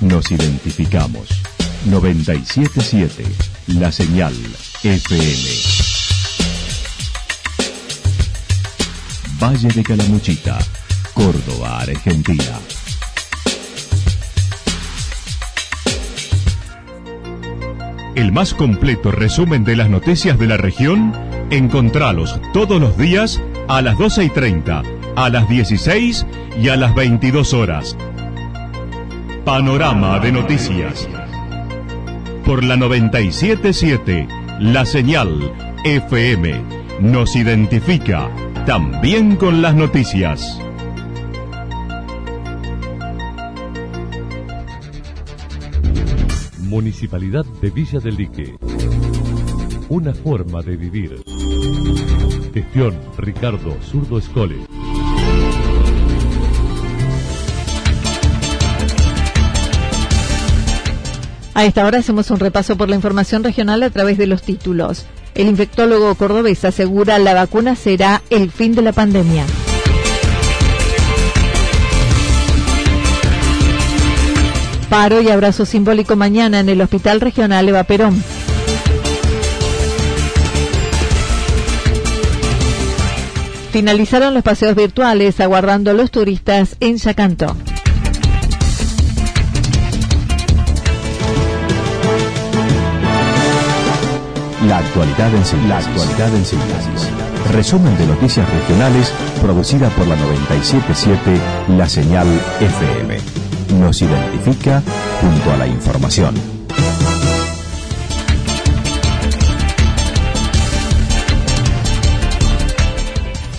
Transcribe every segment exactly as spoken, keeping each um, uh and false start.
Nos identificamos. noventa y siete siete La Señal F M. Valle de Calamuchita, Córdoba, Argentina. El más completo resumen de las noticias de la región, encontralos todos los días a las doce y treinta, a las dieciséis y a las veintidós horas. Panorama de noticias. Por la noventa y siete siete, La Señal F M, nos identifica también con las noticias. Municipalidad de Villa del Dique. Una forma de vivir. Gestión Ricardo Zurdo Escoles. A esta hora hacemos un repaso por la información regional a través de los títulos. El infectólogo cordobés asegura la vacuna será el fin de la pandemia. Paro y abrazo simbólico mañana en el Hospital Regional Eva Perón. Finalizaron los paseos virtuales aguardando a los turistas en Yacanto. La actualidad en síntesis. Resumen de noticias regionales producida por la noventa y siete siete La Señal F M. Nos identifica junto a la información.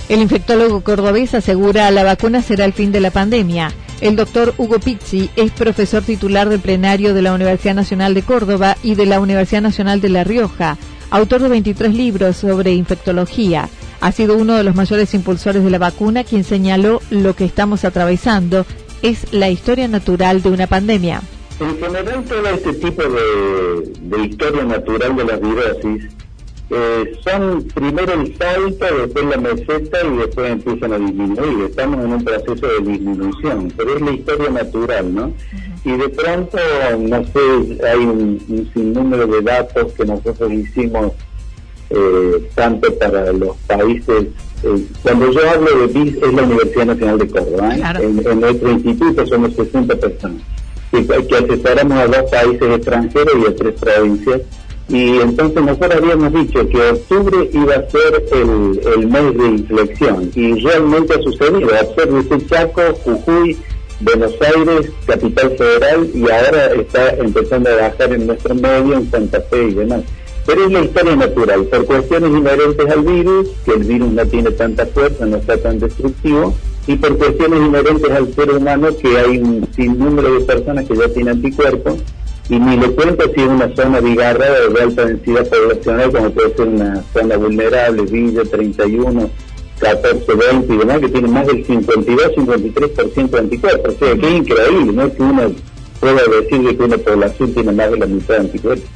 El infectólogo cordobés asegura la vacuna será el fin de la pandemia. El doctor Hugo Pizzi es profesor titular del plenario de la Universidad Nacional de Córdoba y de la Universidad Nacional de La Rioja, autor de veintitrés libros sobre infectología. Ha sido uno de los mayores impulsores de la vacuna, quien señaló lo que estamos atravesando es la historia natural de una pandemia. En general, todo este tipo de, de historia natural de las virosis eh, son primero el salto, después la meseta y después empiezan a disminuir. Estamos en un proceso de disminución, pero es la historia natural, ¿no? Y de pronto, no sé, hay un, un sinnúmero de datos que nosotros hicimos eh, tanto para los países. Eh, cuando yo hablo de B I S es la Universidad Nacional de Córdoba, ¿eh? Claro. en, en nuestro instituto somos sesenta personas que, que asesoramos a dos países extranjeros y a tres provincias, y entonces nosotros habíamos dicho que octubre iba a ser el, el mes de inflexión, y realmente ha sucedido. Observe Chaco, Jujuy, Buenos Aires, Capital Federal, y ahora está empezando a bajar en nuestro medio, en Santa Fe y demás. Pero es la historia natural, por cuestiones inherentes al virus, que el virus no tiene tanta fuerza, no está tan destructivo, y por cuestiones inherentes al ser humano, que hay un sinnúmero de personas que ya tienen anticuerpos, y ni le cuento si es una zona bigarrada de alta densidad poblacional, como puede ser una zona vulnerable, Villa treinta y uno, catorce, veinte y demás, que tiene más del cincuenta y dos, cincuenta y tres por ciento de anticuerpos. O sea, que es increíble, ¿no? Que uno pueda decir que una población tiene más de la mitad de anticuerpos.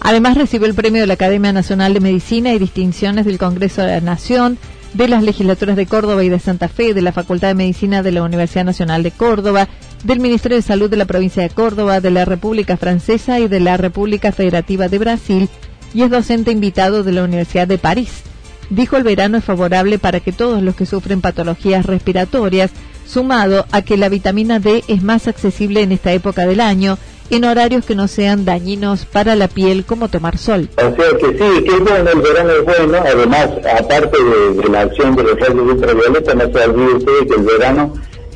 Además, recibió el premio de la Academia Nacional de Medicina y distinciones del Congreso de la Nación, de las legislaturas de Córdoba y de Santa Fe, de la Facultad de Medicina de la Universidad Nacional de Córdoba, del Ministerio de Salud de la Provincia de Córdoba, de la República Francesa y de la República Federativa de Brasil, y es docente invitado de la Universidad de París. Dijo: el verano es favorable para que todos los que sufren patologías respiratorias, sumado a que la vitamina D es más accesible en esta época del año, en horarios que no sean dañinos para la piel, como tomar sol. O sea que sí, que es bueno, el verano es bueno. Además, aparte de, de la acción de los rayos ultravioleta, no se olvide usted que el verano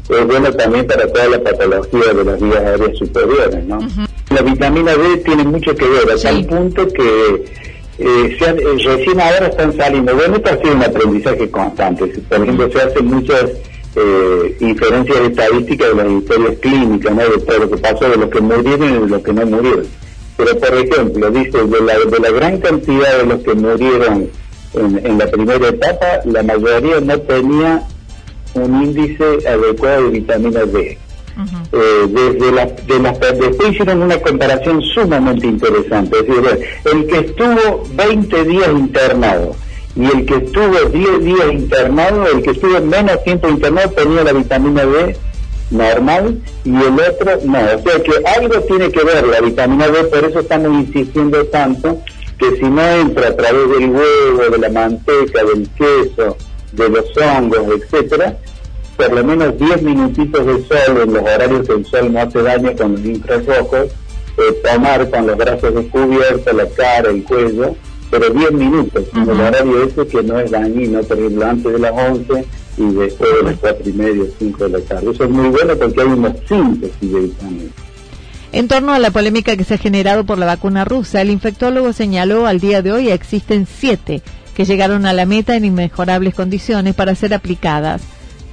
es bueno también para toda la patología de las vías aéreas superiores, ¿no? Uh-huh. La vitamina D tiene mucho que ver, hasta el punto que Eh, se han, eh, recién ahora están saliendo. Bueno, esto ha sido un aprendizaje constante. Por ejemplo, se hacen muchas eh, inferencias estadísticas de las historias clínicas, ¿no? De todo lo que pasó, de los que murieron y de los que no murieron. Pero, por ejemplo, dice, de la, de la gran cantidad de los que murieron en, en la primera etapa, la mayoría no tenía un índice adecuado de vitamina D. Uh-huh. Eh, desde la, de las, después hicieron una comparación sumamente interesante. Es decir, el que estuvo veinte días internado y el que estuvo diez días internado, el que estuvo menos tiempo internado tenía la vitamina D normal y el otro no. O sea que algo tiene que ver la vitamina D, por eso estamos insistiendo tanto que si no entra a través del huevo, de la manteca, del queso, de los hongos, etcétera, por lo menos diez minutitos de sol en los horarios que el sol no hace daño con los infrarrojos, eh, tomar con los brazos descubiertos, la cara, el cuello, pero diez minutos, uh-huh. en el horario ese que no es dañino, por ejemplo, antes de las once y después de las cuatro y media, cinco de la tarde. Eso es muy bueno porque hay una síntesis de vitaminas. En torno a la polémica que se ha generado por la vacuna rusa, el infectólogo señaló al día de hoy existen siete que llegaron a la meta en inmejorables condiciones para ser aplicadas.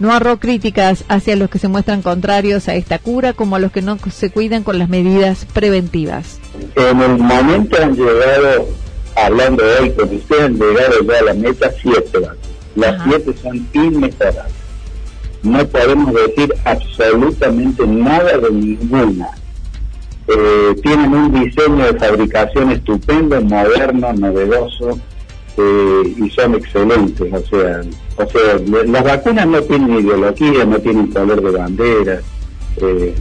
No arrojó críticas hacia los que se muestran contrarios a esta cura como a los que no se cuidan con las medidas preventivas. En el momento han llegado, hablando hoy con ustedes, han llegado ya a la meta siete vacunas. Las Ajá. siete son inmejorables. No podemos decir absolutamente nada de ninguna. Eh, tienen un diseño de fabricación estupendo, moderno, novedoso, eh, y son excelentes. O sea, o sea, le, las vacunas no tienen ideología, no tienen color de bandera. Eh,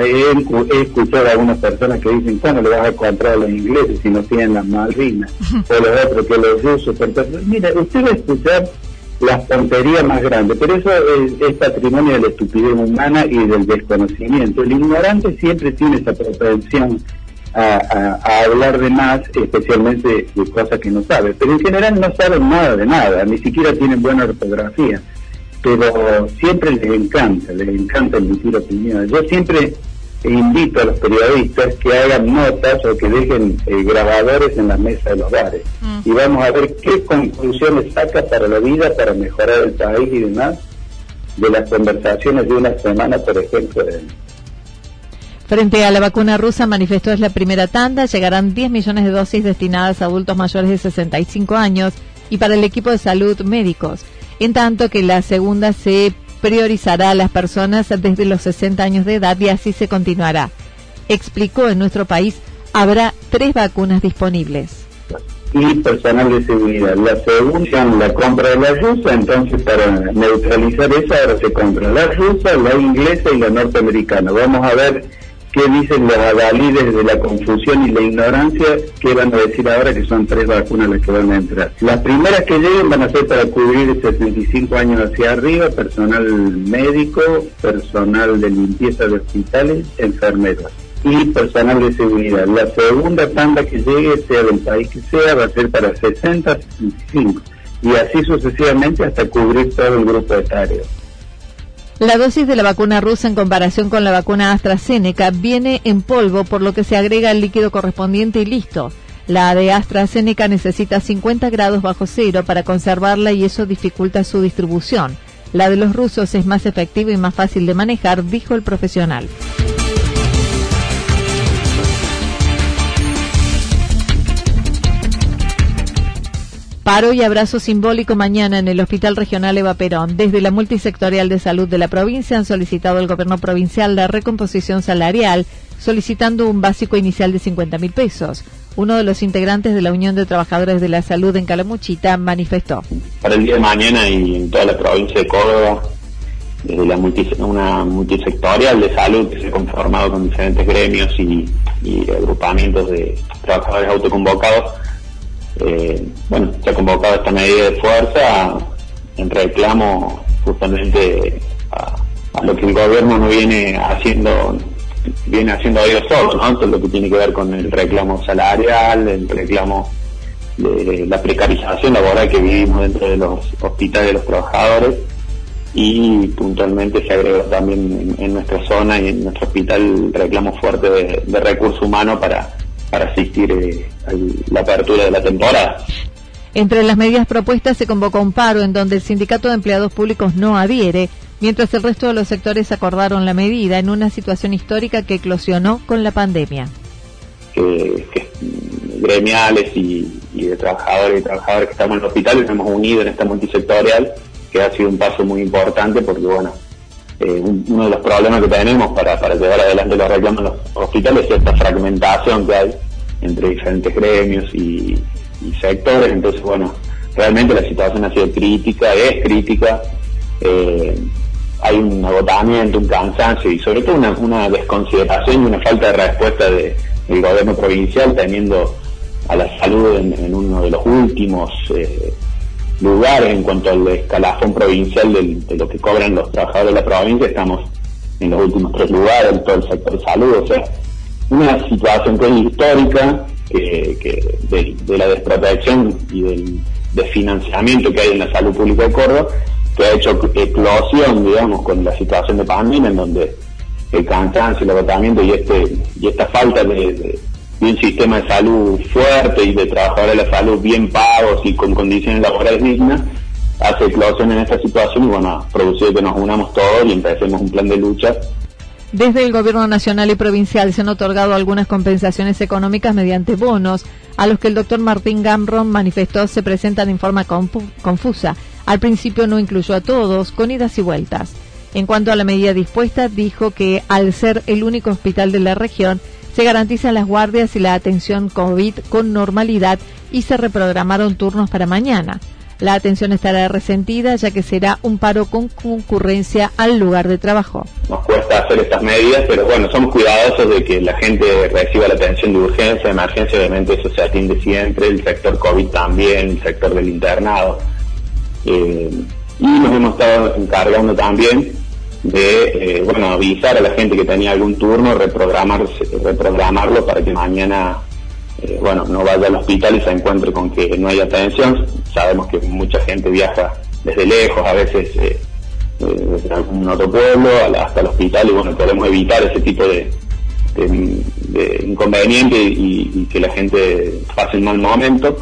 he, he escuchado a algunas personas que dicen, ¿cómo le vas a encontrar a los ingleses si no tienen las Malvinas? O los otros que los rusos. Entonces, mira, usted va a escuchar las tonterías más grandes, pero eso es, es patrimonio de la estupidez humana y del desconocimiento. El ignorante siempre tiene esa propensión a, a, a hablar de más, especialmente de cosas que no sabe, pero en general no saben nada de nada, ni siquiera tienen buena ortografía, pero siempre les encanta, les encanta emitir opiniones. Yo siempre invito a los periodistas que hagan notas o que dejen eh, grabadores en la mesa de los bares, mm. y vamos a ver qué conclusiones saca para la vida, para mejorar el país y demás, de las conversaciones de una semana, por ejemplo. De... Frente a la vacuna rusa, manifestó es la primera tanda, llegarán diez millones de dosis destinadas a adultos mayores de sesenta y cinco años y para el equipo de salud médicos, en tanto que la segunda se priorizará a las personas desde los sesenta años de edad y así se continuará. Explicó, en nuestro país habrá tres vacunas disponibles. Y personal de seguridad. La segunda, la compra de la rusa, entonces para neutralizar esa ahora se compra la rusa, la inglesa y la norteamericana. Vamos a ver qué dicen los adalides de la confusión y la ignorancia, que van a decir ahora que son tres vacunas las que van a entrar. Las primeras que lleguen van a ser para cubrir sesenta y cinco años hacia arriba, personal médico, personal de limpieza de hospitales, enfermeros y personal de seguridad. La segunda tanda que llegue, sea del país que sea, va a ser para sesenta a sesenta y cinco y así sucesivamente hasta cubrir todo el grupo etario. La dosis de la vacuna rusa en comparación con la vacuna AstraZeneca viene en polvo, por lo que se agrega el líquido correspondiente y listo. La de AstraZeneca necesita cincuenta grados bajo cero para conservarla y eso dificulta su distribución. La de los rusos es más efectiva y más fácil de manejar, dijo el profesional. Paro y abrazo simbólico mañana en el Hospital Regional Eva Perón. Desde la Multisectorial de Salud de la provincia han solicitado al gobierno provincial la recomposición salarial, solicitando un básico inicial de cincuenta mil pesos. Uno de los integrantes de la Unión de Trabajadores de la Salud en Calamuchita manifestó. Para el día de mañana y en toda la provincia de Córdoba, desde la multis- una multisectorial de salud que se ha conformado con diferentes gremios y, y agrupamientos de trabajadores autoconvocados, Eh, bueno, se ha convocado esta medida de fuerza en reclamo justamente a, a lo que el gobierno no viene haciendo viene haciendo ellos solos, ¿no? Todo lo que tiene que ver con el reclamo salarial, el reclamo de la precarización laboral que vivimos dentro de los hospitales de los trabajadores, y puntualmente se agregó también en, en nuestra zona y en nuestro hospital el reclamo fuerte de, de recursos humanos para para asistir eh, a la apertura de la temporada. Entre las medidas propuestas se convocó un paro en donde el Sindicato de Empleados Públicos no adhiere, mientras el resto de los sectores acordaron la medida en una situación histórica que eclosionó con la pandemia. Que, que gremiales y, y de trabajadores y trabajadoras que estamos en los hospitales nos hemos unido en esta multisectorial, que ha sido un paso muy importante porque, bueno, Eh, uno de los problemas que tenemos para, para llevar adelante los reclamos en los hospitales es esta fragmentación que hay entre diferentes gremios y, y sectores. Entonces, bueno, realmente la situación ha sido crítica, es crítica. Eh, hay un agotamiento, un cansancio y sobre todo una, una desconsideración y una falta de respuesta de, del gobierno provincial, teniendo a la salud en, en uno de los últimos eh, lugares en cuanto al escalafón provincial del, de lo que cobran los trabajadores de la provincia. Estamos en los últimos tres lugares en todo el sector de salud, o sea, una situación que es histórica, que, que de, de la desprotección y del desfinanciamiento que hay en la salud pública de Córdoba, que ha hecho eclosión, digamos, con la situación de pandemia, en donde el cansancio, el agotamiento y este y esta falta de, de, de un sistema de salud fuerte y de trabajadores de la salud bien pagos y con condiciones laborales dignas, hace eclosión en esta situación y, bueno, ha producido que nos unamos todos y empecemos un plan de lucha. Desde el Gobierno Nacional y Provincial se han otorgado algunas compensaciones económicas mediante bonos, a los que el doctor Martín Gamron manifestó se presentan en forma confusa. Al principio no incluyó a todos, con idas y vueltas. En cuanto a la medida dispuesta, dijo que al ser el único hospital de la región, se garantizan las guardias y la atención COVID con normalidad y se reprogramaron turnos para mañana. La atención estará resentida, ya que será un paro con concurrencia al lugar de trabajo. Nos cuesta hacer estas medidas, pero bueno, somos cuidadosos de que la gente reciba la atención de urgencia, de emergencia. Obviamente eso se atiende siempre, el sector COVID también, el sector del internado. Eh, y nos hemos estado encargando también de eh, bueno, avisar a la gente que tenía algún turno, reprogramarse, reprogramarlo para que mañana... Eh, bueno, no vaya al hospital y se encuentre con que no hay atención. Sabemos que mucha gente viaja desde lejos, a veces eh, eh, desde algún otro pueblo hasta el hospital, y bueno, queremos evitar ese tipo de, de, de inconveniente y, y que la gente pase un mal momento.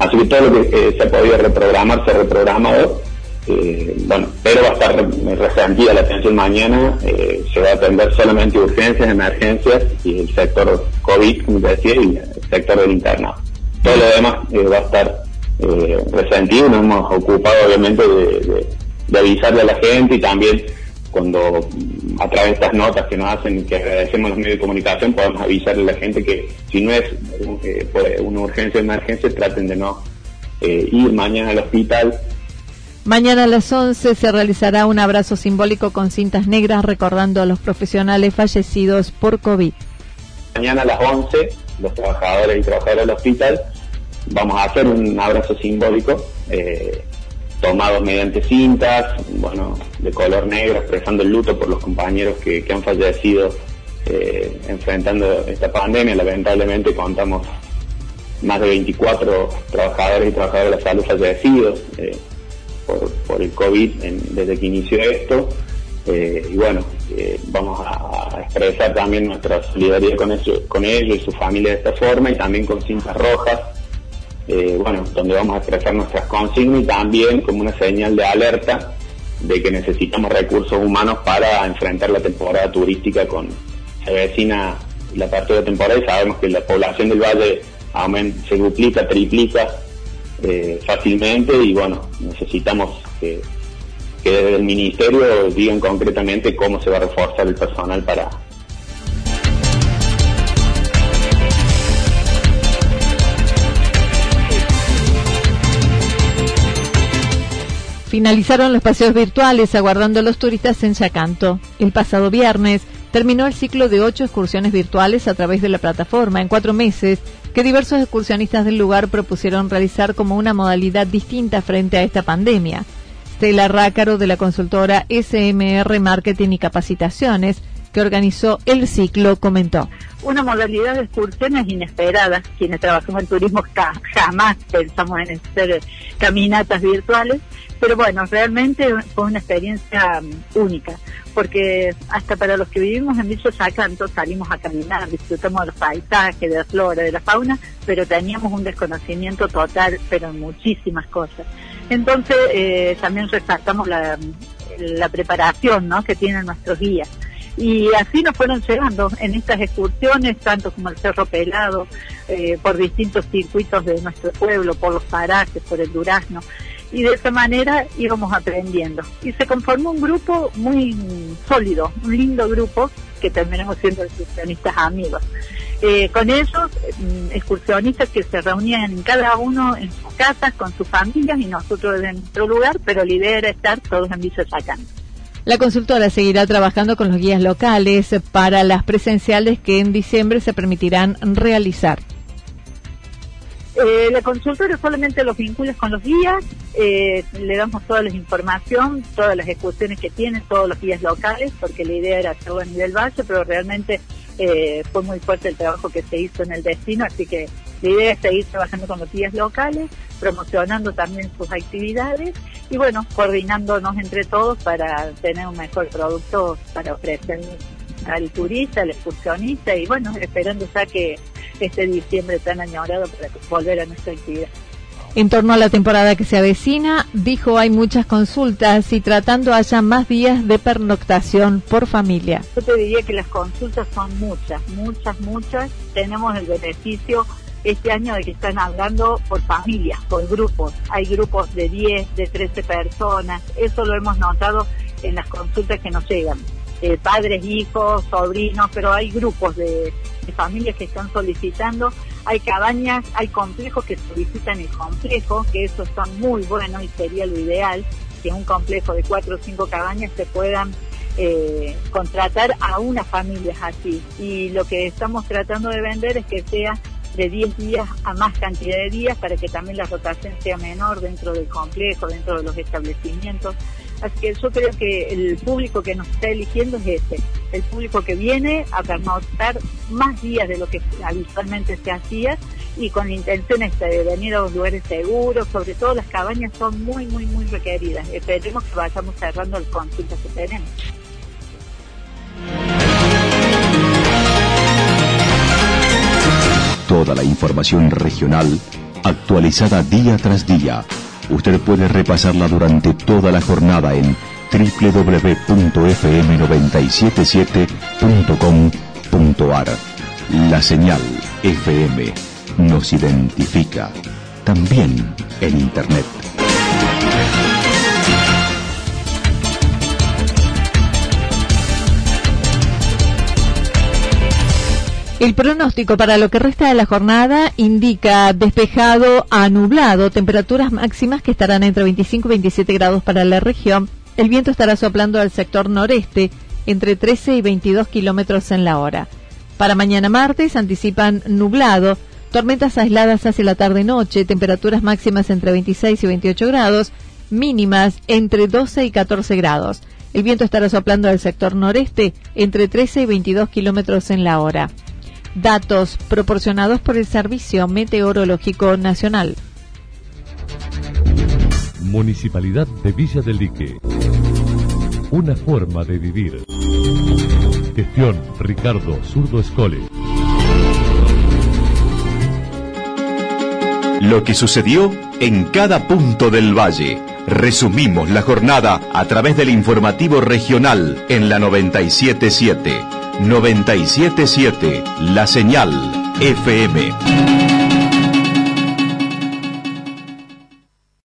Así que todo lo que eh, se ha podido reprogramar se ha reprogramado. Eh, bueno, pero va a estar resentida la atención mañana. Eh, se va a atender solamente urgencias, emergencias y el sector COVID, como te decía, y el sector del internado. Todo lo demás eh, va a estar eh, resentido. Nos hemos ocupado obviamente de, de, de avisarle a la gente, y también cuando a través de estas notas que nos hacen, que agradecemos los medios de comunicación, podemos avisarle a la gente que si no es eh, una urgencia o emergencia, traten de no eh, ir mañana al hospital. Mañana a las once se realizará un abrazo simbólico con cintas negras recordando a los profesionales fallecidos por COVID. Mañana a las once, los trabajadores y trabajadoras del hospital vamos a hacer un abrazo simbólico eh, tomado mediante cintas, bueno, de color negro, expresando el luto por los compañeros que, que han fallecido eh, enfrentando esta pandemia. Lamentablemente contamos más de veinticuatro trabajadores y trabajadoras de la salud fallecidos eh, Por, por el COVID en, desde que inició esto, eh, y bueno, eh, vamos a, a expresar también nuestra solidaridad con, eso, con ellos y su familia de esta forma, y también con cintas rojas, eh, bueno, donde vamos a expresar nuestras consignas, y también como una señal de alerta de que necesitamos recursos humanos para enfrentar la temporada turística. Con se avecina la apertura temporal y sabemos que la población del valle aumenta, se duplica, triplica Eh, fácilmente, y bueno, necesitamos que, que desde el ministerio digan concretamente cómo se va a reforzar el personal para... Finalizaron los paseos virtuales aguardando a los turistas en Yacanto. El pasado viernes terminó el ciclo de ocho excursiones virtuales a través de la plataforma en cuatro meses que diversos excursionistas del lugar propusieron realizar como una modalidad distinta frente a esta pandemia. Stella Rácaro, de la consultora ese eme erre Marketing y Capacitaciones, que organizó el ciclo, comentó: una modalidad de excursiones inesperadas. Quienes trabajamos en turismo jamás pensamos en hacer caminatas virtuales, pero bueno, realmente fue una experiencia única, porque hasta para los que vivimos en Villa Chacán salimos a caminar, disfrutamos de los paisajes, de la flora, de la fauna, pero teníamos un desconocimiento total, pero en muchísimas cosas. Entonces eh, también resaltamos la, la preparación, ¿no?, que tienen nuestros guías. Y así nos fueron llegando en estas excursiones, tanto como el Cerro Pelado, eh, por distintos circuitos de nuestro pueblo, por los parajes, por el Durazno, y de esa manera íbamos aprendiendo. Y se conformó un grupo muy sólido, un lindo grupo, que terminamos siendo excursionistas amigos. Eh, con ellos, excursionistas que se reunían cada uno en sus casas, con sus familias, y nosotros en nuestro lugar, pero la idea era estar todos en Villa Chacán. La consultora seguirá trabajando con los guías locales para las presenciales que en diciembre se permitirán realizar. Eh, la consultora solamente los vincula con los guías, eh, le damos toda la información, todas las excursiones que tienen, todos los guías locales, porque la idea era hacerlo a nivel valle, pero realmente eh, fue muy fuerte el trabajo que se hizo en el destino, así que la idea es seguir trabajando con los guías locales, promocionando también sus actividades y bueno, coordinándonos entre todos para tener un mejor producto para ofrecer al turista, al excursionista y bueno, esperando ya que este diciembre tan añorado para volver a nuestra actividad. En torno a la temporada que se avecina, dijo hay muchas consultas y tratando haya más días de pernoctación por familia. Yo te diría que las consultas son muchas, muchas, muchas. Tenemos el beneficio este año de que están hablando por familias, por grupos. Hay grupos de diez, de trece personas. Eso lo hemos notado en las consultas que nos llegan. Eh, padres, hijos, sobrinos, pero hay grupos de, de familias que están solicitando, hay cabañas, hay complejos que solicitan el complejo, que esos son muy buenos y sería lo ideal que un complejo de cuatro o cinco cabañas se puedan eh, contratar a unas familias así, y lo que estamos tratando de vender es que sea de diez días a más cantidad de días para que también la rotación sea menor dentro del complejo, dentro de los establecimientos. Así que yo creo que el público que nos está eligiendo es este, el público que viene a pernoctar más días de lo que habitualmente se hacía y con la intención esta de venir a los lugares seguros, sobre todo las cabañas son muy, muy, muy requeridas. Esperemos que vayamos cerrando las consultas que tenemos. Toda la información regional actualizada día tras día. Usted puede repasarla durante toda la jornada en doble u doble u doble u punto efe eme nueve siete siete punto com punto a erre. La señal F M nos identifica también en Internet. El pronóstico para lo que resta de la jornada indica despejado a nublado, temperaturas máximas que estarán entre veinticinco y veintisiete grados para la región. El viento estará soplando al sector noreste entre trece y veintidós kilómetros en la hora. Para mañana martes anticipan nublado, tormentas aisladas hacia la tarde-noche, temperaturas máximas entre veintiséis y veintiocho grados, mínimas entre doce y catorce grados. El viento estará soplando al sector noreste entre trece y veintidós kilómetros en la hora. Datos proporcionados por el Servicio Meteorológico Nacional. Municipalidad de Villa del Dique. Una forma de vivir. Gestión Ricardo Zurdo Escoles. Lo que sucedió en cada punto del valle. Resumimos la jornada a través del informativo regional en la noventa y siete siete. noventa y siete siete, La Señal F M.